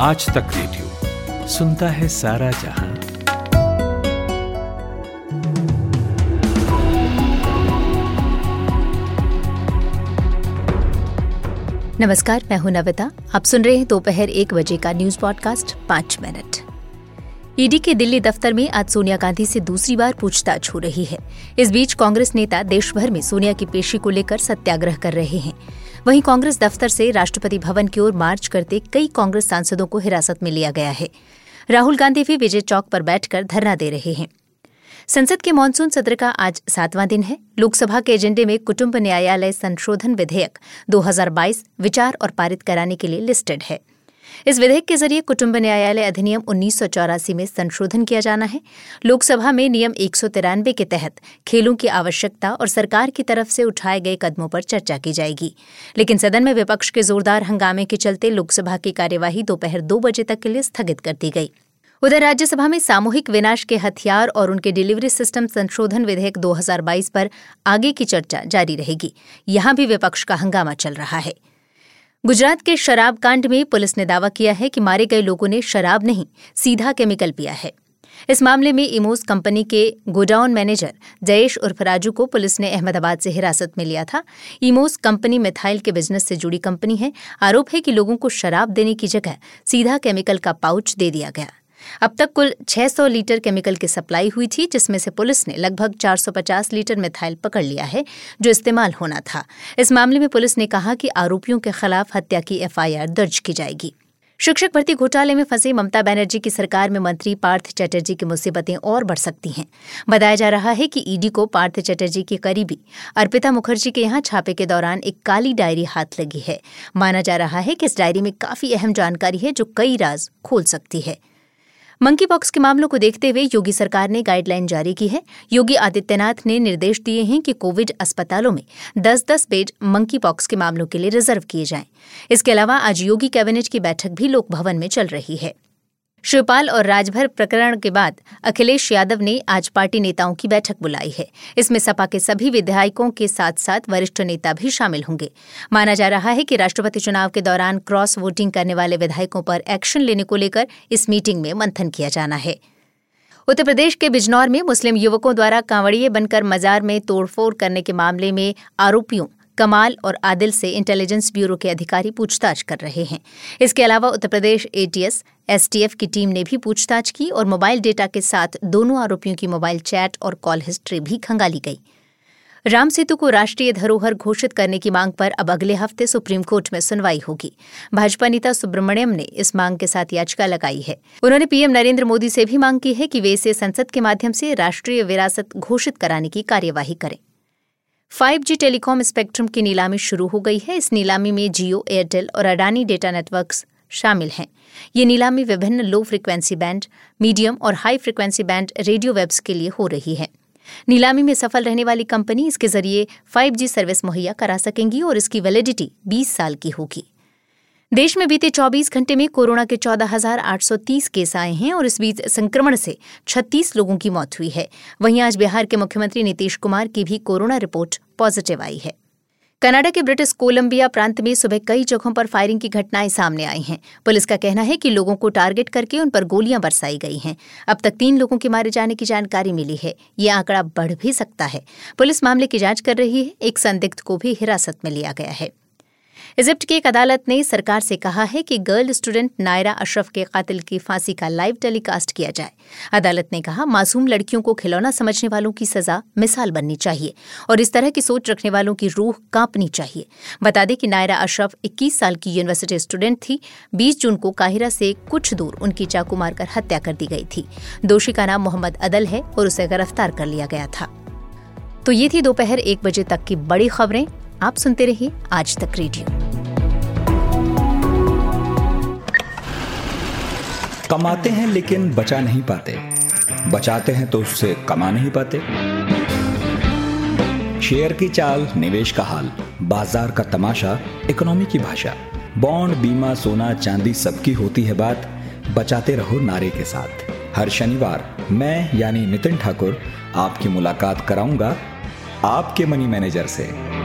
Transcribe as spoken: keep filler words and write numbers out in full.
आज तक रेडियो सुनता है सारा जहां। नमस्कार, मैं हूं नविता। आप सुन रहे हैं दोपहर एक बजे का न्यूज पॉडकास्ट पांच मिनट। ईडी के दिल्ली दफ्तर में आज सोनिया गांधी से दूसरी बार पूछताछ हो रही है। इस बीच कांग्रेस नेता देश भर में सोनिया की पेशी को लेकर सत्याग्रह कर रहे हैं। वहीं कांग्रेस दफ्तर से राष्ट्रपति भवन की ओर मार्च करते कई कांग्रेस सांसदों को हिरासत में लिया गया है। राहुल गांधी भी विजय चौक पर बैठकर धरना दे रहे हैं। संसद के मानसून सत्र का आज सातवां दिन है। लोकसभा के एजेंडे में कुटुम्ब न्यायालय संशोधन विधेयक दो हज़ार बाईस विचार और पारित कराने के लिए लिस्टेड है। इस विधेयक के जरिए कुटुम्ब न्यायालय अधिनियम उन्नीस सौ चौरासी में संशोधन किया जाना है। लोकसभा में नियम एक सौ तिरानवे के तहत खेलों की आवश्यकता और सरकार की तरफ से उठाए गए कदमों पर चर्चा की जाएगी, लेकिन सदन में विपक्ष के जोरदार हंगामे के चलते लोकसभा की कार्यवाही दोपहर दो बजे तक के लिए स्थगित कर दी गई। उधर राज्यसभा में सामूहिक विनाश के हथियार और उनके डिलीवरी सिस्टम संशोधन विधेयक दो हज़ार बाईस पर आगे की चर्चा जारी रहेगी। यहां भी विपक्ष का हंगामा चल रहा है। गुजरात के शराब कांड में पुलिस ने दावा किया है कि मारे गए लोगों ने शराब नहीं, सीधा केमिकल पिया है। इस मामले में इमोस कंपनी के गोडाउन मैनेजर जयेश उर्फ राजू को पुलिस ने अहमदाबाद से हिरासत में लिया था। इमोस कंपनी मिथाइल के बिजनेस से जुड़ी कंपनी है। आरोप है कि लोगों को शराब देने की जगह सीधा केमिकल का पाउच दे दिया गया। अब तक कुल छह सौ लीटर केमिकल की सप्लाई हुई थी, जिसमें से पुलिस ने लगभग चार सौ पचास लीटर मिथाइल पकड़ लिया है, जो इस्तेमाल होना था। इस मामले में पुलिस ने कहा कि आरोपियों के खिलाफ हत्या की एफ आई आर दर्ज की जाएगी। शिक्षक भर्ती घोटाले में फंसे ममता बनर्जी की सरकार में मंत्री पार्थ चटर्जी की मुसीबतें और बढ़ सकती हैं। बताया जा रहा है कि ईडी को पार्थ चटर्जी के करीबी अर्पिता मुखर्जी के यहाँ छापे के दौरान एक काली डायरी हाथ लगी है। माना जा रहा है कि इस डायरी में काफी अहम जानकारी है, जो कई राज खोल सकती है। मंकीपॉक्स के मामलों को देखते हुए योगी सरकार ने गाइडलाइन जारी की है। योगी आदित्यनाथ ने निर्देश दिए हैं कि कोविड अस्पतालों में दस दस बेड मंकीपॉक्स के मामलों के लिए रिजर्व किए जाएं। इसके अलावा आज योगी कैबिनेट की बैठक भी लोक भवन में चल रही है। शिवपाल और राजभर प्रकरण के बाद अखिलेश यादव ने आज पार्टी नेताओं की बैठक बुलाई है। इसमें सपा के सभी विधायकों के साथ साथ वरिष्ठ नेता भी शामिल होंगे। माना जा रहा है कि राष्ट्रपति चुनाव के दौरान क्रॉस वोटिंग करने वाले विधायकों पर एक्शन लेने को लेकर इस मीटिंग में मंथन किया जाना है। उत्तर प्रदेश के बिजनौर में मुस्लिम युवकों द्वारा कांवड़िए बनकर मजार में तोड़फोड़ करने के मामले में आरोपियों कमाल और आदिल से इंटेलिजेंस ब्यूरो के अधिकारी पूछताछ कर रहे हैं। इसके अलावा Uttar Pradesh A T S, S T F की टीम ने भी पूछताछ की और मोबाइल डेटा के साथ दोनों आरोपियों की मोबाइल चैट और कॉल हिस्ट्री भी खंगाली गई। राम सेतु को राष्ट्रीय धरोहर घोषित करने की मांग पर अब अगले हफ्ते सुप्रीम कोर्ट में सुनवाई होगी। भाजपा नेता सुब्रमण्यम ने इस मांग के साथ याचिका लगाई है। उन्होंने पी एम नरेन्द्र मोदी से भी मांग की है कि वे इसे संसद के माध्यम से राष्ट्रीय विरासत घोषित कराने की कार्यवाही करें। फाइव जी टेलीकॉम स्पेक्ट्रम की नीलामी शुरू हो गई है। इस नीलामी में जियो, एयरटेल और अडानी डेटा नेटवर्क्स शामिल हैं। ये नीलामी विभिन्न लो फ्रिक्वेंसी बैंड, मीडियम और high frequency band radio waves के लिए हो रही है। नीलामी में सफल रहने वाली कंपनी इसके जरिए फाइव जी सर्विस मुहैया करा सकेंगी और इसकी वैलिडिटी बीस साल की होगी। देश में बीते चौबीस घंटे में कोरोना के चौदह हज़ार आठ सौ तीस केस आए हैं और इस बीच संक्रमण से छत्तीस लोगों की मौत हुई है। वहीं आज बिहार के मुख्यमंत्री नीतीश कुमार की भी कोरोना रिपोर्ट पॉजिटिव आई है। कनाडा के ब्रिटिश कोलंबिया प्रांत में सुबह कई जगहों पर फायरिंग की घटनाएं सामने आई हैं। पुलिस का कहना है कि लोगों को टारगेट करके उन पर गोलियां बरसाई गई हैं। अब तक तीन लोगों के मारे जाने की जानकारी मिली है। ये आंकड़ा बढ़ भी सकता है। पुलिस मामले की जांच कर रही है। एक संदिग्ध को भी हिरासत में लिया गया है। इजिप्ट की एक अदालत ने सरकार से कहा है कि गर्ल स्टूडेंट नायरा अशरफ के कातिल की फांसी का लाइव टेलीकास्ट किया जाए। अदालत ने कहा, मासूम लड़कियों को खिलौना समझने वालों की सजा मिसाल बननी चाहिए और इस तरह की सोच रखने वालों की रूह कांपनी चाहिए। बता दें कि नायरा अशरफ इक्कीस साल की यूनिवर्सिटी स्टूडेंट थी। बीस जून को काहिरा से कुछ दूर उनकी चाकू मारकर हत्या कर दी गई थी। दोषी का नाम मोहम्मद आदिल है और उसे गिरफ्तार कर लिया गया था। तो ये थी दोपहर एक बजे तक की बड़ी खबरें। आप सुनते रहिए आज तक रेडियो। कमाते हैं लेकिन बचा नहीं पाते, बचाते हैं तो उससे कमा नहीं पाते। शेयर की चाल, निवेश का हाल, बाजार का तमाशा, इकोनॉमी की भाषा, बॉन्ड, बीमा, सोना, चांदी, सबकी होती है बात। बचाते रहो नारे के साथ। हर शनिवार मैं यानी नितिन ठाकुर आपकी मुलाकात कराऊंगा आपके मनी मैनेजर से।